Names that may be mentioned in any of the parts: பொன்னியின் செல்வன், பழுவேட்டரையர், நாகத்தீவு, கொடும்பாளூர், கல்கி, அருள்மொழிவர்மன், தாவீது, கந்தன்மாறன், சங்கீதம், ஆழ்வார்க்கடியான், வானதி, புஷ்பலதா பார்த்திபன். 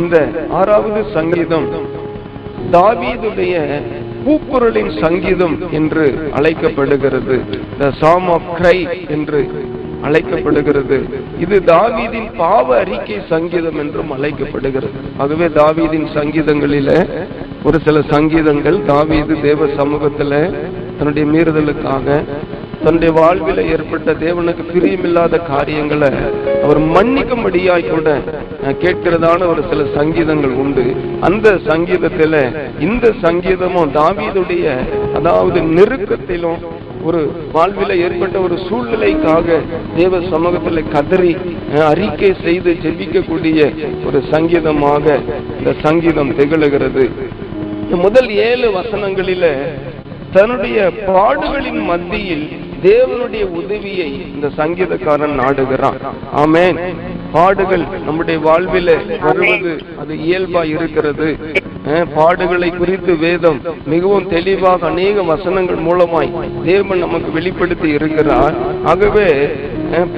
இந்த 6வது சங்கீதம் தாவீதுடைய கூக்குரலின் சங்கீதம் என்று அழைக்கப்படுகிறது. The Psalm of Cry என்று அழைக்கப்படுகிறது. இது தாவீதின் பாவ அறிக்கை சங்கீதம் என்றும் அழைக்கப்படுகிறது. ஆகவே தாவீதின் சங்கீதங்களில ஒரு சில சங்கீதங்கள் தாவீது தேவ சமூகத்துல தன்னுடைய மீறுதலுக்காக தன்னுடைய வாழ்வில் ஏற்பட்ட தேவனுக்கு பிரியமில்லாத காரியங்களை அவர் மன்னிக்கும்படியாய் கூட கேட்கிறதான ஒரு சில சங்கீதங்கள் உண்டு. அந்த சங்கீதத்துல இந்த சங்கீதமும் தாவீதுடைய அதாவது நெருக்கத்திலும் ஒரு வாழ்வில் ஏற்பட்ட ஒரு சூழ்நிலைக்காக தேவ சமூகத்தில் கதறி அறிக்கை செய்து ஜெபிக்கக்கூடிய ஒரு சங்கீதமாக இந்த சங்கீதம் திகழுகிறது. முதல் 7 வசனங்களில தன்னுடைய பாடுகளின் மத்தியில் தேவனுடைய உதவியை இந்த சங்கீதக்காரன் நாடுகிறான். ஆமென். பாடுகள் நம்முடைய வாழ்வில வருவது அது இயல்பா இருக்கிறது. பாடுகளை குறித்து வேதம் மிகவும் தெளிவாக அநேக வசனங்கள் மூலமாய் தேவன் நமக்கு வெளிப்படுத்தி இருக்கிறார். ஆகவே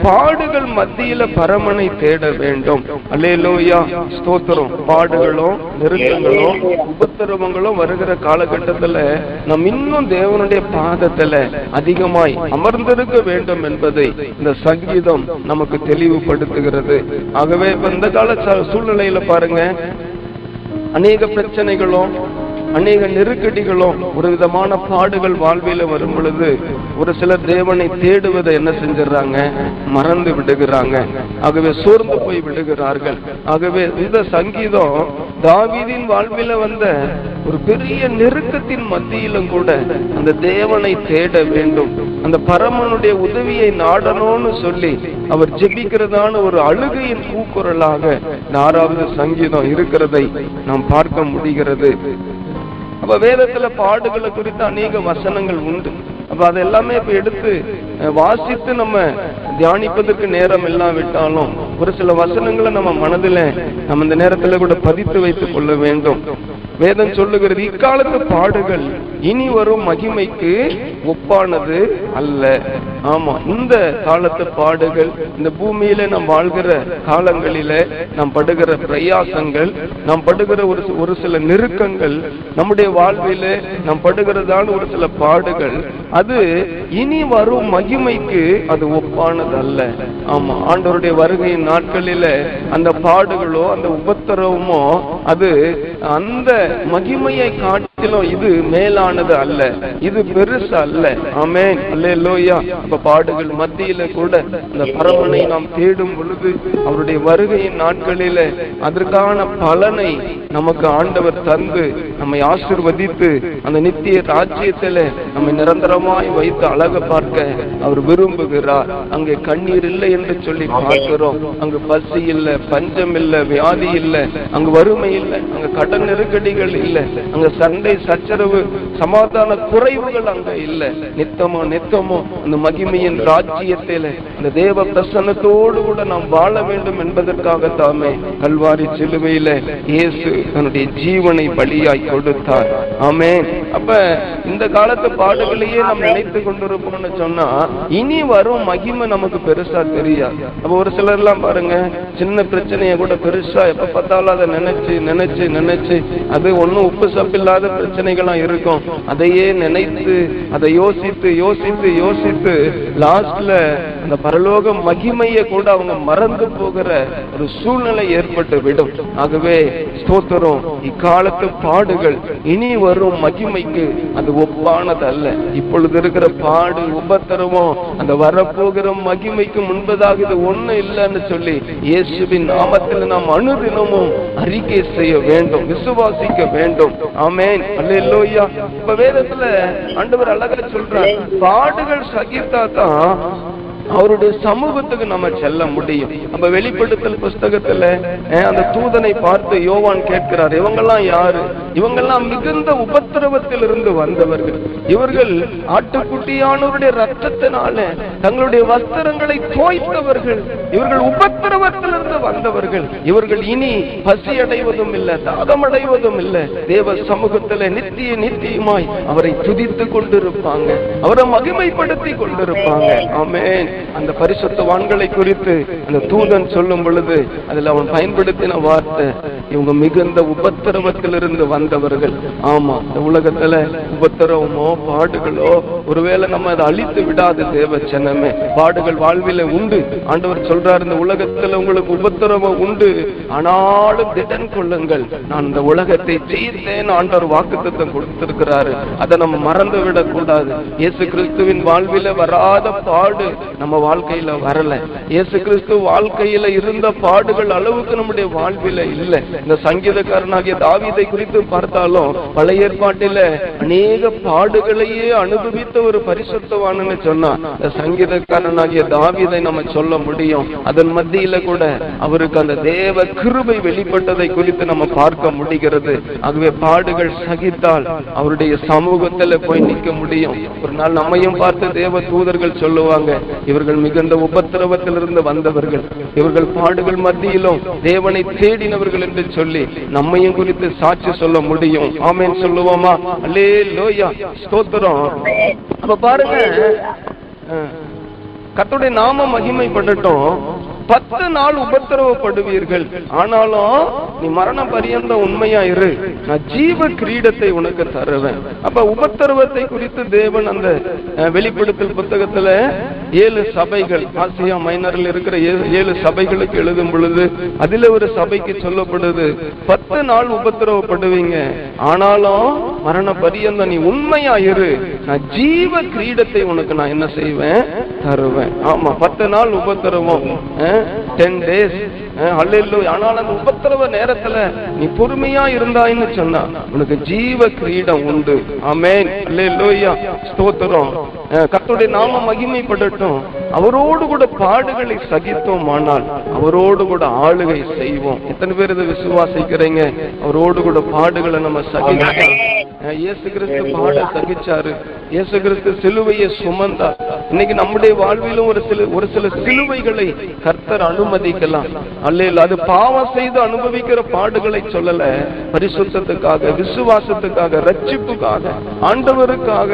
பாடுகள் மத்தியில பரமனை தேட வேண்டும். அல்லேலூயா, ஸ்தோத்திரம். பாடுகளும் நெருக்கங்களும் உபத்திரவங்களும் வருகிற காலகட்டத்துல நாம் இன்னும் தேவனுடைய பாதத்துல அதிகமாய் அமர்ந்திருக்க வேண்டும் என்பதை இந்த சங்கீதம் நமக்கு தெளிவுபடுத்துகிறது. ஆகவே இந்த கால சூழ்நிலையில பாருங்க, அநேக பிரச்சனைகளும் அநேக நெருக்கடிகளும் ஒரு விதமான பாடுகள் வாழ்வில வரும் பொழுது ஒரு சிலர் தேவனை தேடுவதை என்ன செஞ்சிடறாங்க, மறந்து விடுகிறாங்க. ஆகவே சோர்ந்து போய் விடுகிறார்கள். ஆகவே இந்த சங்கீதம் தாவீதின் வாழ்வில வந்த ஒரு பெரிய நெருக்கத்தின் மத்தியிலும் கூட அந்த தேவனை தேட வேண்டும், அந்த பரமனுடைய உதவியை நாடணும்னு சொல்லி அவர் ஜெபிக்கிறதான ஒரு அழுகையின் கூக்குரலாக இந்த 6வது சங்கீதம் இருக்கிறதை நாம் பார்க்க முடிகிறது. அப்ப வேதத்துல பாடுகளை குறித்த அநேக வசனங்கள் உண்டு. அப்ப அதெல்லாமே இப்ப எடுத்து வாசித்து நம்ம தியானிப்பதற்கு நேரம் எல்லாம் விட்டாலும் ஒரு சில வசனங்களை நம்ம மனதில நம்ம இந்த நேரத்துல கூட பதித்து வைத்துக் கொள்ள வேண்டும். வேதம் சொல்லுகிறது, இக்காலத்து பாடுகள் இனி வரும் மகிமைக்கு ஒப்பானது அல்ல. ஆமா, இந்த காலத்து பாடுகள், இந்த பூமியில நாம் வாழ்கிற காலங்களில நாம் படுகிற பிரயாசங்கள், நாம் படுகிற ஒரு சில நெருக்கங்கள், நம்முடைய வாழ்வில நாம் படுகிறதான ஒரு சில பாடுகள் அது இனி வரும் மகிமைக்கு அது ஒப்பானது அல்ல. ஆமா, ஆண்டவருடைய வருகையின் நாட்களில அந்த பாடுகளோ அந்த உபத்திரவமோ அது அந்த மகிமையை காட்டிலும் இது மேலானது அல்ல, இது பெருசு அல்ல. ஆமென், அல்லேலூயா. அப்ப பாடுகள் மத்தியில கூட அந்த பரமனை நாம் தேடும் பொழுது அவருடைய வருகையின் நாட்களில அதற்கான பலனை நமக்கு ஆண்டவர் தந்து நம்மை ஆசீர்வதித்து அந்த நித்திய ராஜ்யத்துல நம்மை நிரந்தரமாய் வைத்து அழக பார்க்க அவர் விரும்புகிறார். அங்கே கண்ணீர் இல்லை என்று சொல்லி பார்க்கிறோம். அங்கு பசி இல்லை, பஞ்சம் இல்லை, வியாதி இல்லை, அங்கு வறுமை இல்லை, அங்கு கடன் நெருக்கடிகள் இல்லை, அங்கு சண்டை சச்சரவு சமாதான குறைவுகள் அங்கே இல்லை. நித்தமோ நித்தமோ அந்த மகிமையின் ராஜ்யத்தில அந்த தேவ பிரசன்னத்தோடு கூட நாம் வாழ வேண்டும் என்பதற்காக தாமே கல்வாரி சிலுவையில இயேசு தன்னுடைய ஜீவனை பலியாய் கொடுத்தார். ஆமென். அப்ப இந்த காலத்து பாடுகளையே நாம் நினைத்து கொண்டிருப்போம்னு சொன்னா இனி வரும் மகிமை நமக்கு பெருசா தெரியாது. அப்ப ஒரு சிலர் எல்லாம் பாருங்க, சின்ன பிரச்சனையை கூட பெருசா எப்ப பார்த்தாலும் அதை நினைச்சு நினைச்சு நினைச்சு அது ஒன்னும் உப்பு சப்பில்லாத பிரச்சனைகளா இருக்கும். அதையே நினைத்து அதை யோசித்து யோசித்து யோசித்து லாஸ்ட்ல அந்த பரலோக மகிமையை கூட அவங்க மறந்து போகிற ஒரு சூழ்நிலை ஏற்பட்டு விடும். ஆகவே ஸ்தோத்திரம், இக்காலத்து பாடுகள் இனி வரும் மகிமைக்கு அது ஒப்பானது அல்ல. இப்பொழுது இருக்கிற பாடு உபத்திரமும் அந்த வரப்போகிற மகிமைக்கு முன்பதாக இது ஒண்ணு இல்லைன்னு சொல்லி இயேசுவின் நாமத்தில் நாம் அனுதினமும் அறிக்கை செய்ய வேண்டும், விசுவாசிக்க வேண்டும். ஆமென், அல்லேலூயா. இப்ப வேதத்துல ஆண்டவர் அழகா சொல்றார், பாடுகள் சகித்தாதான் அவருடைய சமூகத்துக்கு நம்ம செல்ல முடியும். நம்ம வெளிப்படுத்தல் புஸ்தகத்துல அந்த தூதனை பார்த்து யோவான் கேட்கிறார், இவங்கெல்லாம் யாரு, இவங்கெல்லாம் மிகுந்த உபத்திரவத்தில் இருந்து வந்தவர்கள். இவர்கள் ஆட்டுக்குட்டியானவருடைய ரத்தத்தினால தங்களுடைய வஸ்திரங்களை தோய்த்தவர்கள். இவர்கள் உபத்திரவத்தில் இருந்து வந்தவர்கள். இவர்கள் இனி பசி அடைவதும் இல்லை, தாகம் அடைவதும் இல்லை. தேவ சமூகத்துல நித்திய நித்தியமாய் அவரை துதித்து கொண்டிருப்பாங்க, அவரை மகிமைப்படுத்தி கொண்டிருப்பாங்க. ஆமென். அந்த பரிசுத்தவான்களை குறித்து அந்த தூதன் சொல்லும் பொழுது அதுல அவன் பயன்படுத்தின வார்த்தை, இவங்க மிகுந்த உபத்திரவத்திலிருந்து வந்தவர்கள். ஆமா, இந்த உலகத்துல உபத்திரவமோ பாடுகளோ ஒருவேளை நம்ம அதை அழித்து விடாத தேவ ஜனமே. பாடுகள் வாழ்வில உண்டு. ஆண்டவர் சொல்றார், இந்த உலகத்துல உங்களுக்கு உபத்திரவம் உண்டு, ஆனாலும் திடன் கொள்ளுங்கள், நான் இந்த உலகத்தை ஜெயித்தேன்னு ஆண்டவர் வாக்குத்தத்தம் கொடுத்திருக்கிறாரு. அதை நம்ம மறந்து விடக்கூடாது. இயேசு கிறிஸ்துவின் வாழ்வில வராத பாடு நம்ம வாழ்க்கையில வரல. இயேசு கிறிஸ்து வாழ்க்கையில இருந்த பாடுகள் அளவுக்கு நம்முடைய வாழ்வில இல்லை. இந்த சங்கீதக்காரனாகிய தாவீதை குறித்து பார்த்தாலும் பழைய ஏற்பாட்டில அநேக பாடுகளையே அனுபவித்த ஒரு பரிசுத்தவான்னு சொன்னா இந்த சங்கீதக்காரனாகிய தாவீதை நம்ம சொல்ல முடியும். அதன் மத்தியில கூட அவருக்கு அந்த தேவ கிருபை வெளிப்பட்டதை குறித்து நம்ம பார்க்க முடிகிறது. ஆகவே பாடுகள் சகித்தால் அவருடைய சமூகத்துல போய் நிற்க முடியும். ஒரு நாள் நம்மையும் பார்த்து தேவ தூதர்கள் சொல்லுவாங்க, இவர்கள் மிகுந்த உபத்திரவத்திலிருந்து வந்தவர்கள், இவர்கள் பாடுகள் மத்தியிலும் தேவனை தேடினவர்கள் என்று சொல்லி நம்மையும் குறித்து சாட்சி சொல்ல முடியும். ஆமென் சொல்லுவோமா? அல்லேலூயா, ஸ்தோத்திரம். அப்ப பாருங்க, கர்த்தருடைய நாம மகிமைப்படட்டும். 10 நாள் உபத்திரவப்படுவீர்கள், ஆனாலும் நீ மரண பரியந்த உண்மையா இரு, நான் ஜீவ கிரீடத்தை உனக்கு தருவேன். அப்ப உபத்திரவத்தை குறித்து தேவன் அந்த வெளிப்படுத்தல் புத்தகத்துல 7 சபைகள், ஆசியா மைனர்ல இருக்கிற 7 சபைகளுக்கு எழுதும் பொழுது அதுல ஒரு சபைக்கு சொல்லப்படுது, 10 நாள் உபத்திரவப்படுவீங்க, ஆனாலும் மரண பரியந்த நீ உண்மையா இரு, நான் ஜீவ கிரீடத்தை உனக்கு நான் என்ன செய்வேன், தருவேன். ஆமா, 10 நாள் உபத்திரவம், 10 days. ஆனால் அந்த உபத்திரவ நேரத்துல நீ பொறுமையா இருந்தாயின்னு சொன்னா உனக்கு ஜீவ கிரீடம் உண்டு. ஆமென், அல்லேலூயா, ஸ்தோத்திரம். கர்த்தருடைய நாம மகிமைப்படட்டும். அவரோடு கூட பாடுகளை சகித்தோம், ஆனால் அவரோடு கூட ஆளுகை செய்வோம். எத்தனை பேர் இதை விசுவாசிக்கிறீங்க? அவரோடு கூட பாடுகளை நம்ம சகிக்கிறோம். இயேசு கிறிஸ்து பாட சகிச்சாரு, இயேசு கிறிஸ்து சிலுவையை சுமந்தார். இன்னைக்கு நம்முடைய வாழ்விலும் ஒரு சில சிலுவைகளை கர்த்தர் அனுமதிக்கலாம். அல்லேலூயா. அது பாவம் செய்து அனுபவிக்கிற பாடுகளை சொல்லல, பரிசுத்தத்துக்காக, விசுவாசத்துக்காக, ரட்சிப்புக்காக, ஆண்டவருக்காக,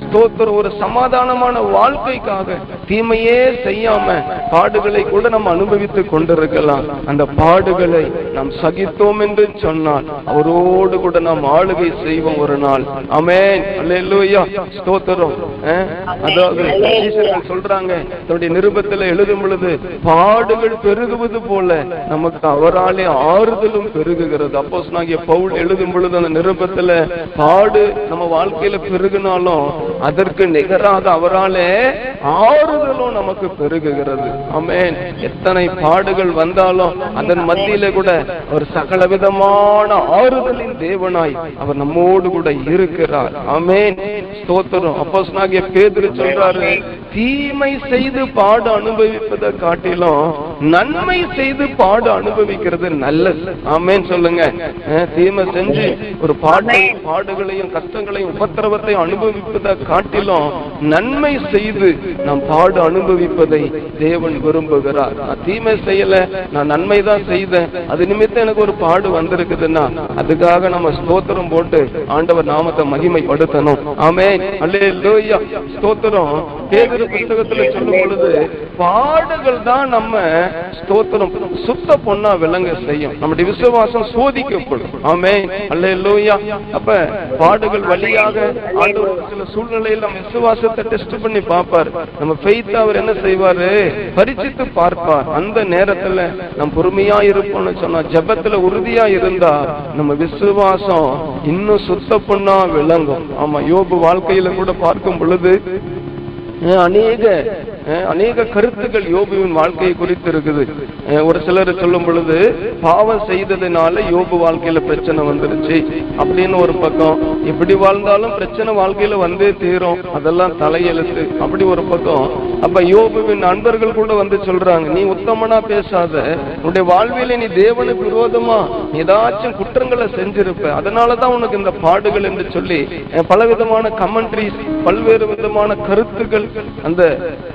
ஸ்தோத்திரம், ஒரு சமாதானமான வாழ்க்கைக்காக, தீமையே செய்யாம பாடுகளை கூட நம்ம அனுபவித்துக் கொண்டிருக்கலாம். அந்த பாடுகளை நாம் சகித்தோம் என்று சொன்னால் அவரோடு கூட நாம் ஆளுகை செய்வோம் ஒரு நாள். ஆமென், அல்லேலூயா, ஸ்தோத்திரம். அதாவது சொல்றாங்க, தன்னுடைய நிருபத்துல எழுதும் பொழுது, பாடுகள் பெருகுவது போல நமக்கு அவராலே ஆறுதலும் பெருகுகிறது. அப்போஸ்தலனாகிய பவுல் எழுதும் பொழுது அந்த நிருபத்துல, பாடு நம்ம வாழ்க்கையில பெருகினாலும் அதற்கு நிகராக அவராலே ஆறுதலும் நமக்கு பெருகுகிறது. ஆமென். எத்தனை பாடுகள் வந்தாலும் அதன் மத்தியில கூட ஒரு சகல விதமான ஆறுதலின் தேவனாய் அவர் நம்மோடு கூட இருக்கிறார். ஆமென், ஸ்தோத்திரம். அப்போஸ்தலனாகிய பேதுரு சொல்றாரு, தீமை செய்து பாடு அனுபவிப்பதை காட்டிலும் நன்மை செய்து பாடு அனுபவிக்கிறது நல்லது. ஆமென் சொல்லுங்க. தீமை செஞ்சு ஒரு பாடுகளையும் கஷ்டங்களையும் உபத்திரவத்தையும் அனுபவிப்பதை காட்டிலும் நன்மை செய்து நாம் பாடு அனுபவிப்பதை தேவன் விரும்புகிறார். நான் தீமை செய்யல, நான் நன்மை தான் செய்தேன், அது நிமித்தம் எனக்கு ஒரு பாடு வந்திருக்குதுன்னா அதுக்காக நம்ம ஸ்தோத்திரம் போட்டு ஆண்டவர் நாமத்தை மகிமைப்படுத்தணும். ஆமென், அல்லேலூயா, ஸ்தோத்திரம். பேதுரு புத்தகத்துல சொல்லும் பொழுது பாடுகள் தான் நம்ம ஸ்தோத்திரம் சுத்த பொண்ணா விளங்க செய்யும், நம்முடைய விசுவாசம் சோதிக்கப்படும். ஆமென், அல்லேலூயா. அப்ப பாடுகள் வழியாக ஆண்டவர் சில சூழ்நிலையில நம்ம விசுவாசத்தை டெஸ்ட் பண்ணி பார்ப்பார். நம்ம ஃபெய்த் அவர் என்ன செய்வாரு, பரிசித்து பார்ப்பார். அந்த நேரத்துல நம்ம பொறுமையா இருப்போம்னு சொன்னா, ஜெபத்துல உறுதியா இருந்தா நம்ம விசுவாசம் இன்னும் சுத்த பொண்ணா விளங்கும். ஆமா, யோபு வாழ்க்கையில கூட பார்க்கும் பொழுது அநேக அநேக கருத்துக்கள் யோபுவின் வாழ்க்கையை குறித்து இருக்குது. ஒரு சிலர் சொல்லும் பொழுது பாவம் செய்ததுனால யோபு வாழ்க்கையில பிரச்சனை வந்துருச்சு அப்படின்னு ஒரு பக்கம், இப்படி வாழ்ந்தாலும் பிரச்சனை வாழ்க்கையில வந்தே தீரும், அதெல்லாம் தலையெழுத்து அப்படி ஒரு பக்கம். அப்ப யோபுவின் நண்பர்கள் கூட வந்து சொல்றாங்க, நீ உத்தமனா பேசாத, உன்னுடைய வாழ்வில நீ தேவனுக்கு விரோதமா ஏதாச்சும் குற்றங்களை செஞ்சிருப்ப, அதனாலதான் உனக்கு இந்த பாடுகள் என்று சொல்லி பலவிதமான கமெண்ட்ரிஸ், பல்வேறு விதமான கருத்துக்கள் அந்த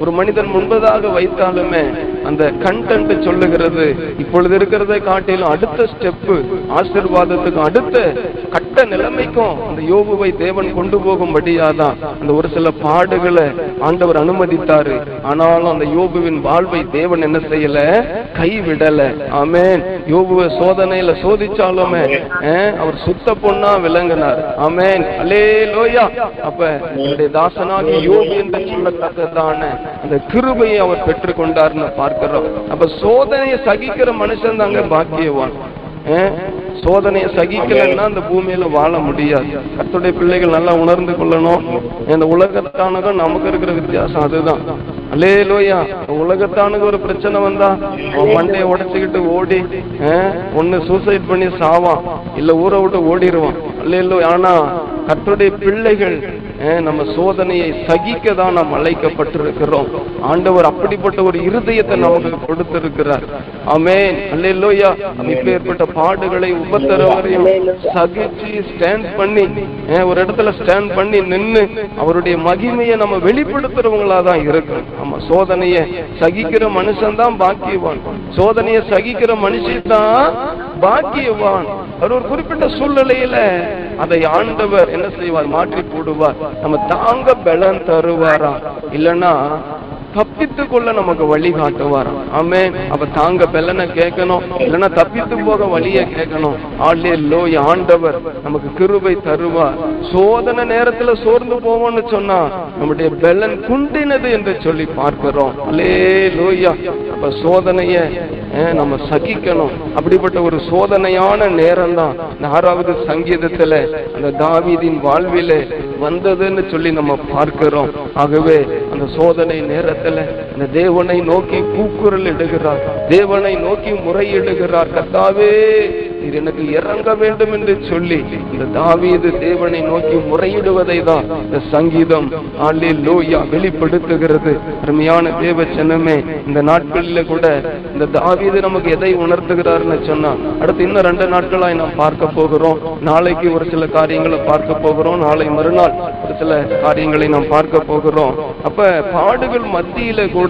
ஒரு மனிதன் முன்பதாக வைத்தாலுமே அந்த கண்டென்ட் சொல்லுகிறது இப்பொழுது இருக்கிறதை காட்டிலும் அடுத்த ஸ்டெப்பு ஆசீர்வாதத்துக்கும் அடுத்த கட்ட நிலைமைக்கும் அந்த யோபுவை தேவன் கொண்டு போகும்படியாதான் அந்த ஒரு சில பாடுகளை ஆண்டவர் அனுமதித்தாரு. ஆனாலும் அந்த யோபுவின் வாழ்வை தேவன் என்ன செய்யல, கைவிடல. ஆமேன். யோபுவை சோதனையில சோதிச்சாலுமே அவர் சுத்த பொண்ணா விளங்கினார். ஆமேன். அல்லேலூயா. அப்ப என்னுடைய தாசனாகி யோபு என்று சொல்லத்தக்கதான அந்த கிருபையை அவர் பெற்றுக்கொண்டார்னு பார்க்கிறோம். அப்ப சோதனையை சகிக்கிற மனுஷன் தாங்க பாக்கியவான். சோதனையை சகிக்கலன்னா அந்த பூமியில வாழ முடியாது. கர்த்தருடைய பிள்ளைகள் நல்லா உணர்ந்து கொள்ளணும். இந்த உலகத்தானதும் நமக்கு இருக்கிற வித்தியாசம் அதுதான். அல்லேலூயா. உலகத்தானுக்கு ஒரு பிரச்சனை வந்தா அவன் மண்டையை உடைச்சுக்கிட்டு ஓடி ஒன்னு சூசைட் பண்ணி சாவான், இல்ல ஊரை விட்டு ஓடிடுவான். அல்லேலூயா. ஆனா கர்த்தருடைய பிள்ளைகள் நம்ம சோதனையை சகிக்க தான் நாம் அழைக்கப்பட்டிருக்கிறோம். ஆண்டவர் அப்படிப்பட்ட ஒரு இருதயத்தை நமக்கு கொடுத்திருக்கிறார். ஆமென். அல்லேலூயா. இப்பேற்பட்ட பாடுகளை உபத்திரவரையும் சகிச்சு ஸ்டாண்ட் பண்ணி ஒரு இடத்துல ஸ்டாண்ட் பண்ணி நின்று அவருடைய மகிமையை நம்ம வெளிப்படுத்துறவங்களா தான் இருக்கு. நம்ம சோதனையை சகிக்கிற மனுஷன் தான் பாக்கியவான். சோதனையை சகிக்கிற மனுஷன் தான் பாக்கியவான். அவர் ஒரு குறிப்பிட்ட சூழ்நிலையில அதை ஆண்டவர் என்ன செய்வார், மாற்றி போடுவார். நம்ம தாங்க பலன் தருவாரா, இல்லைன்னா தப்பித்து கொள்ள நமக்கு வழி காட்டுவாரா. ஆமே. அப்ப தாங்க பெலனை கேட்கணும், இல்லைன்னா தப்பித்து போக வழிய கேட்கணும். அல்லேலூயா. ஆண்டவர் நமக்கு கிருபை தருவார். சோதனை நேரத்துல சோர்ந்து போவோம்னு சொன்னா நம்முடைய பெலன் குண்டினது என்று சொல்லி பார்க்கிறோம். அல்லேலூயா. அப்ப சோதனைய நம்ம சகிக்கணும். அப்படிப்பட்ட ஒரு சோதனையான நேரம் தான் இந்த 6வது சங்கீதத்துல அந்த தாவீதின் வாழ்வில வந்ததுன்னு சொல்லி நம்ம பார்க்கிறோம். ஆகவே அந்த சோதனை நேரத்துல அந்த தேவனை நோக்கி கூக்குரல் இடுகிறார், தேவனை நோக்கி முறையிடுகிறார். கர்த்தாவே நீர் எனக்கு இறங்க வேண்டும் என்று சொல்லி இந்த தாவீது தேவனை நோக்கி முறையிடுவதை தான் இந்த சங்கீதம் அல்லேலூயா வெளிப்படுத்துகிறது. அருமையான தேவச்சனமே, இந்த நாட்களில கூட இந்த தாவீது நமக்கு எதை உணர்த்துகிறார்னு சொன்னா, அடுத்து இன்னும் 2 நாட்களாய் நாம் பார்க்க போகிறோம். நாளைக்கு ஒரு சில காரியங்களை பார்க்க போகிறோம், நாளை மறுநாள் ஒரு சில காரியங்களை நாம் பார்க்க போகிறோம். அப்ப பாடுகள் மத்தியில கூட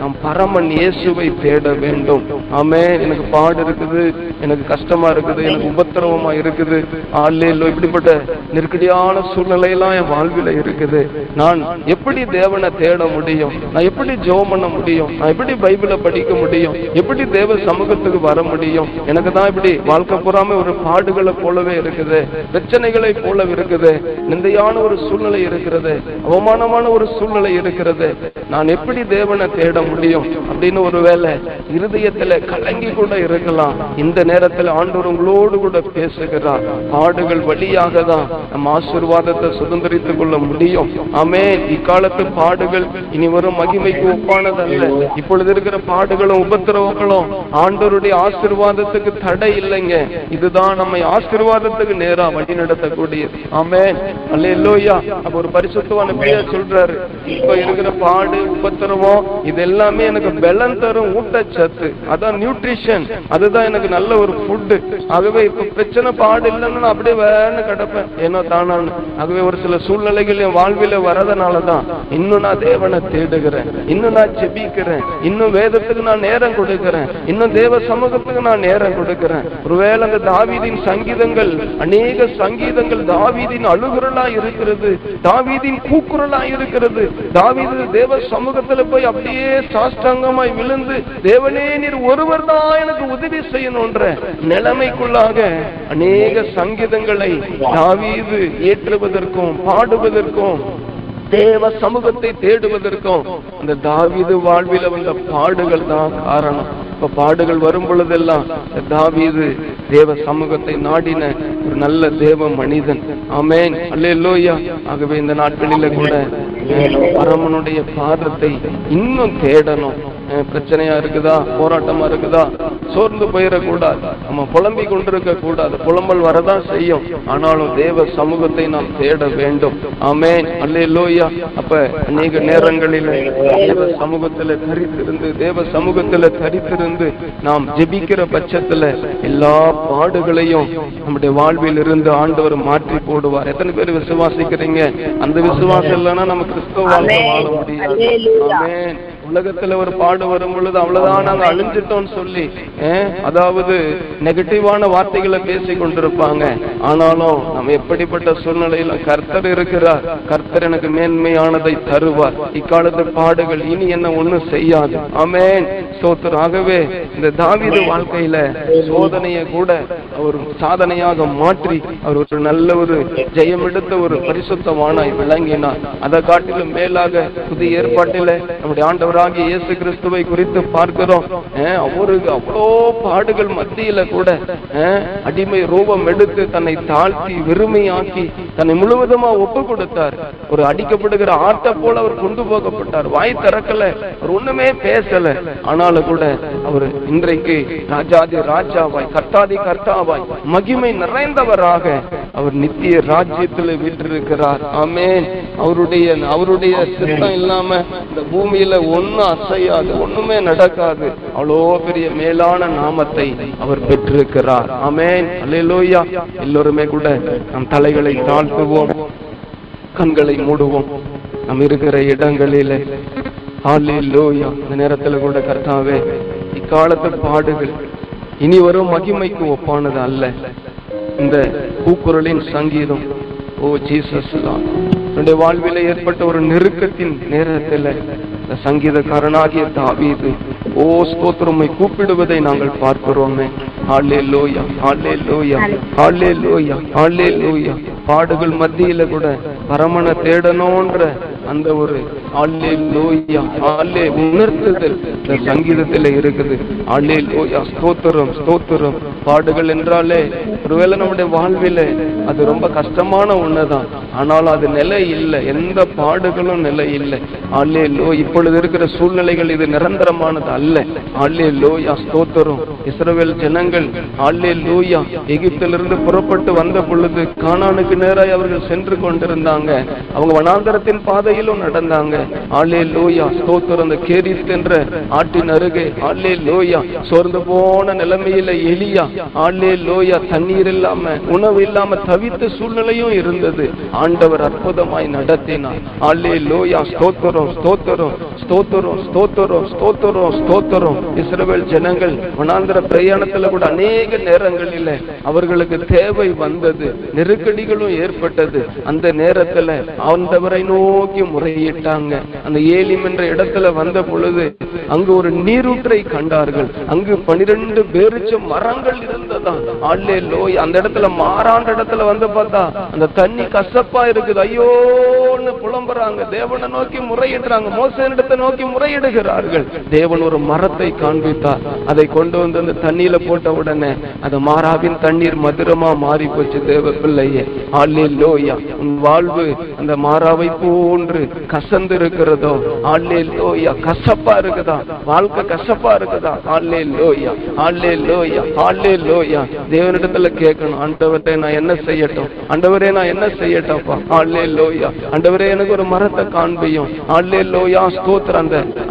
நாம் பரமன் இயேசுவை தேட வேண்டும். ஆமென். எனக்கு பாடு இருக்குது, எனக்கு கஷ்டமா இருக்குது, எனக்கு உபத்திரவமா இருக்குது, அல்லேலூயா, இப்படிப்பட்ட நெருக்கடியான சூழ்நிலையெல்லாம் என் வாழ்வில இருக்குது, நான் எப்படி தேவனை தேட முடியும், நான் எப்படி ஜெபம் பண்ண முடியும், நான் எப்படி பைபிளை படிக்க முடியும், எப்படி தேவ சமூகத்துக்கு வர முடியும், எனக்கு தான் இப்படி வாழ்க்கை பூராமே ஒரு பாடுகளை போலவே இருக்குது, பிரச்சனைகளை போலவே இருக்குது, நிந்தையான ஒரு சூழ்நிலை இருக்கிறது, அவமானமான ஒரு சூழ்நிலை இருக்கிறது, நான் எப்படி தேவனை தேட முடியும் அப்படின்னு ஒருவேளை இருதயத்துல கலங்கி கூட இருக்கலாம். இந்த நேரத்துல ஆண்டவர் உங்களோடு கூட பேசுகிறார். பாடுகள் வழியாக தான் நம்ம ஆசீர்வாதத்தை சுதந்திரித்துக் கொள்ள முடியும். ஆமென். இக்காலத்து பாடுகள் இனி வரும் மகிமைக்கு ஒப்பானதல்ல. இப்பொழுது இருக்கிற பாடுகளும் உபத்திரவங்களும் ஆண்டவருடைய ஆசீர்வாதத்துக்கு தடை இல்லைங்க. இதுதான் நம்மை ஆசீர்வாதத்துக்கு நேரா வழி நடத்தக்கூடியது. ஆமென். அல்லேலூயா. அப்ப ஒரு பரிசுத்தவான் சொல்றாரு, இப்ப இருக்கிற பாடு உபத்திரவம் இது எல்லாமே எனக்கு பலன் தரும் ஊட்டச்சத்து, அதான் நியூட்ரிஷன், அதுதான் எனக்கு நல்ல ஒரு ஃபுட். ஆகவே இப்ப பிரச்சனை பாடு இல்லைன்னு நான் அப்படியே வேறன்னு கிடப்பேன், ஏன்னா தானான்னு. ஆகவே ஒரு சில சூழ்நிலைகள் என் வாழ்வில வரதுனாலதான் இன்னும் நான் தேவனை தேடுகிறேன், இன்னும் நான் ஜெபிக்கிறேன், இன்னும் வேதத்துக்கு நான் நேரம் கொடுக்கிறேன், இன்னும் தேவ சமூகத்துக்கு நான் நேரம் கொடுக்கிறேன். ஒருவேளை அந்த தாவீதின் சங்கீதங்கள், அநேக சங்கீதங்கள் தாவீதின் அழுகுறலா இருக்கிறது, தாவீதின் கூக்குரலா இருக்கிறது, தாவீது தேவ சமூகத்துல போய் அப்படியே சாஷ்டாங்கமாய் விழுந்து தேவனே நீர் ஒருவர் தான் எனக்கு உதவி செய்யணும்ன்ற நிலைமைக்குள்ளாக அநேக சங்கீதங்களை தாவீது ஏற்றுவதற்கும் பாடுவதற்கும் தேவ சமூகத்தை தேடுவதற்கும் அந்த தாவீது வாழ்வில வந்த பாடுகள் தான் காரணம். இப்ப பாடுகள் வரும் பொழுதெல்லாம் தாவீது தேவ சமூகத்தை நாடின ஒரு நல்ல தேவ மனிதன். ஆமென், அல்லேலூயா. ஆகவே இந்த நாட்களில கூட பரமனுடைய பாதத்தை இன்னும் தேடணும். பிரச்சனையா இருக்குதா, போராட்டமா இருக்குதா, சோர்ந்து போயிடக்கூடாது, நம்ம புலம்பி கொண்டிருக்க கூடாது. புலம்பல் வரதான் செய்யும், ஆனாலும் தேவ சமூகத்தை நாம் தேட வேண்டும். ஆமென், அல்லேலூயா. அப்ப அநேக நேரங்களில் தேவ சமூகத்துல தரித்திருந்து நாம் ஜெபிக்கிற பட்சத்துல எல்லா பாடுகளையும் நம்முடைய வாழ்வில் இருந்து ஆண்டவர் மாற்றி போடுவார். எத்தனை பேர் விசுவாசிக்கிறீங்க? அந்த விசுவாசம் இல்லைன்னா நம்ம கிறிஸ்தவ வாழ்க்கை வாழ முடியாது. உலகத்துல ஒரு பாடு வரும் பொழுது அவ்வளவுதான், நாங்க அழிஞ்சிட்டோம்னு சொல்லி அதாவது நெகட்டிவான வார்த்தைகளை பேசி கொண்டிருப்பாங்க. ஆனாலும் நம்ம எப்படிப்பட்ட சூழ்நிலையில கர்த்தர் இருக்கிறார், கர்த்தர் எனக்கு மேன்மையானதை தருவார், இக்காலத்து பாடுகள் இனி என்ன ஒண்ணும் செய்யாது. ஆமென், ஸ்தோத்திராகவே இந்த தாவீது வாழ்க்கையில சோதனையை கூட அவர் சாதனையாக மாற்றி அவர் ஒரு நல்ல ஒரு ஜெயம் எடுத்த ஒரு பரிசுத்தவானாய் விளங்கினார். அதை காட்டிலும் மேலாக புதிய ஏற்பாட்டில நம்முடைய ஆண்டவர் இயேசு கிறிஸ்துவை குறித்து பார்க்கிறோம். அவருக்கு அவ்வளோ பாடுகள் மத்தியில கூட அடிமை ரூபம் எடுத்து தன்னை தாழ்த்தி வெறுமையாக்கி தன்னை முழுவதுமா ஒப்பு கொடுத்தார். ஒரு அடிக்கப்படுகிற ஆட்டை போல அவர் கொண்டு போகப்பட்டார். வாய் திறக்கல, அவர் ஒண்ணுமே பேசல. ஆனாலும் கூட அவர் இன்றைக்கு ராஜாதி ராஜாவாய், கர்த்தாதி கர்த்தாவாய், மகிமை நிறைந்தவராக அவர் நித்திய ராஜ்யத்தில் வீற்றிருக்கிறார். ஆமென். அவருடைய சித்தம் இல்லாம இந்த பூமியில ஒன்னும் அசையாது, ஒண்ணுமே நடக்காது. அவ்வளோ பெரிய மேலான நாமத்தை அவர் பெற்றிருக்கிறார். ஆமென், அல்லேலூயா. எல்லோருமே கூட நம் தலைகளை தாழ்த்துவோம், கண்களை மூடுவோம், நம் இருக்கிற இடங்களிலே. அல்லேலூயா. இந்த நேரத்துல கூட கர்த்தாவே, இக்காலத்து பாடுகள் இனி வரும் மகிமைக்கு ஒப்பானது அல்ல. இந்த கூக்குரலின் சங்கீதம் ஓ ஜீசஸ் தான் என்னுடைய வாழ்வில ஏற்பட்ட ஒரு நெருக்கத்தின் நேரத்துல சங்கீதக்காரனாகிய தாவீது ஓ ஸ்தோத்திரமை கூப்பிடுவதை நாங்கள் பார்க்கிறோமே. ஹல்லேலூயா, ஹல்லேலூயா, ஹல்லேலூயா, ஹல்லேலூயா. பாடுகள் மத்தியில கூட பரமனை தேடணும்ன்ற அந்த ஒரு ஹல்லேலூயா ஹல்லே உணர்த்துதல் இந்த சங்கீதத்துல இருக்குது. ஹல்லேலூயா, ஸ்தோத்திரம், ஸ்தோத்திரம். பாடுகள் என்றாலே ஒருவேளை நம்முடைய வாழ்வில அது ரொம்ப கஷ்டமான ஒண்ணுதான், ஆனாலும் அது நிலை இல்லை, எந்த பாடுகளும் நிலை இல்லை. ஹல்லேலூயா. இப்பொழுது இருக்கிற சூழ்நிலைகள் இது நிரந்தரமானது அல்ல. ஹல்லேலூயா, ஸ்தோத்திரம். இஸ்ரவேல் ஜனங்கள் ஹல்லேலூயா எகிப்திலிருந்து புறப்பட்டு வந்த பொழுது கானானுக்கு நேராய் அவர்கள் சென்று கொண்டிருந்தாங்க. அவங்க வனாந்தரத்தின் பாதையிலும் நடந்தாங்க. ஹல்லேலூயா, ஸ்தோத்திரம். அந்த கேரித் என்ற ஆட்டின் அருகே ஹல்லேலூயா சோர்ந்து போன நிலைமையில எலியா ஹல்லேலூயா தண்ணீர் இல்லாம உணவு இல்லாம தவித்த சூழ்நிலையும் இருந்தது. ஆண்டவர் அற்புதமாய் நடத்தினார். ஹல்லேலூயா, ஸ்தோத்திரம், ஸ்தோத்திரம், ஸ்தோத்திரம், ஸ்தோத்திரம், ஸ்தோத்திரம், ஸ்தோத்திரம். இஸ்ரவேல் ஜனங்கள் வனாந்திர பிரயாணத்துல கூட அநேக நேரங்களில அவர்களுக்கு தேவை வந்தது, நெருக்கடிகளும் ஏற்பட்டது. அந்த நேரத்துல ஆண்டவரை நோக்கி முறையிட்டாங்க. அந்த ஏலிம் என்ற இடத்துல வந்த பொழுது அங்கு ஒரு நீரூற்றை கண்டார்கள். அங்கு 12 பேரிச்ச மரங்கள் இருந்ததா. ஹல்லேலூயா. அந்த இடத்துல மாறாண்ட இடத்துல வந்து பார்த்தா அந்த தண்ணி கசப்பா இருக்குது. ஐயோன்னு புலம்புறாங்க, தேவனை நோக்கி முறையிடுறாங்க, மோசேயின் இடத்தை நோக்கி முறையிடுகிறார்கள். தேவன் ஒரு மரத்தை காண்பித்தார். அதை கொண்டு வந்து அந்த தண்ணியில போட்ட உடனே அந்த மாறாவின் தண்ணீர் மதுரமா மாறி போச்சு. தேவ பிள்ளையே, ஹல்லேலூயா, உன் வாழ்வு அந்த மாறாவை போன்று கசந்து இருக்கிறதோ? ஹல்லேலூயா, கசப்பா இருக்குதா? வாழ்க்கை கசப்பா இருக்குதா? ஹல்லேலூயா, ஹல்லேலூயா, ஹல்லேலூயா. தேவனிடத்துல கேட்கணும், ஆண்டவரே நான் என்ன செய்யட்டும், ஆண்டவரே நான் என்ன செய்யட்டப்பா, ஹல்லேலூயா, ஆண்டவரே எனக்கு ஒரு மரத்தை காண்பியும். ஹல்லேலூயா, ஸ்தோத்திரம்.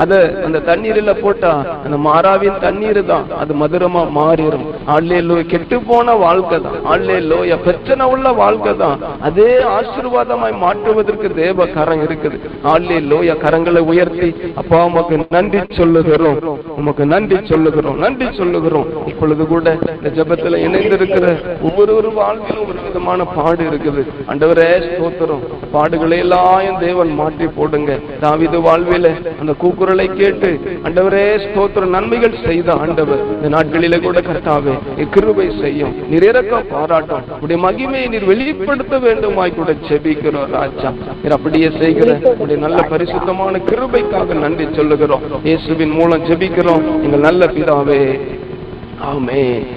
அந்த தண்ணீர்ல போட்டா அந்த மாறாவின் தண்ணீர் தான் அது மதுரமா மாறிடும். ஹல்லேலூயா. கெட்டு போன வாழ்க்கை தான். ஹல்லேலூயா. பிரச்சனை உள்ள வாழ்க்கை தான். அதே ஆசீர்வாதமாய் மாற்றுவதற்கு தேவ கரம் இருக்குது. ஹல்லேலூயா. கரங்களை உயர்த்தி அப்பா உமக்கு நன்றி சொல்லுகிறோம், உமக்கு நன்றி சொல்லுகிறோம், நன்றி சொல்லுகிறோம். இப்பொழுது கூட இந்த ஜெபத்துல இணைந்திருக்கிற ஒவ்வொரு வாழ்விலும் ஒரு விதமான பாடு இருக்குது. ஆண்டவரே ஸ்தோத்திரம். பாடுகளை எல்லாம் கட்டாயம் தேவன் மாற்றி போடுங்க. தாவீது வாழ்வில அந்த கூக்குரலை கேட்டு ஆண்டவரே ஸ்தோத்திர நன்மைகள் செய்த ஆண்டவர் இந்த நாட்களிலே கூட கர்த்தாவே கிருபை செய்யும், நீர் இரக்கம் பாராட்டும், உடைய மகிமையை நீர் வெளிப்படுத்த வேண்டுமாய் கூட ஜெபிக்கிறோம் ராஜா. நீர் அப்படியே செய்கிற உடைய நல்ல பரிசுத்தமான கிருபைக்காக நன்றி சொல்லுகிறோம். இயேசுவின் மூலம் ஜெபிக்கிறோம் எங்கள் நல்ல பிதாவே, ஆமென்.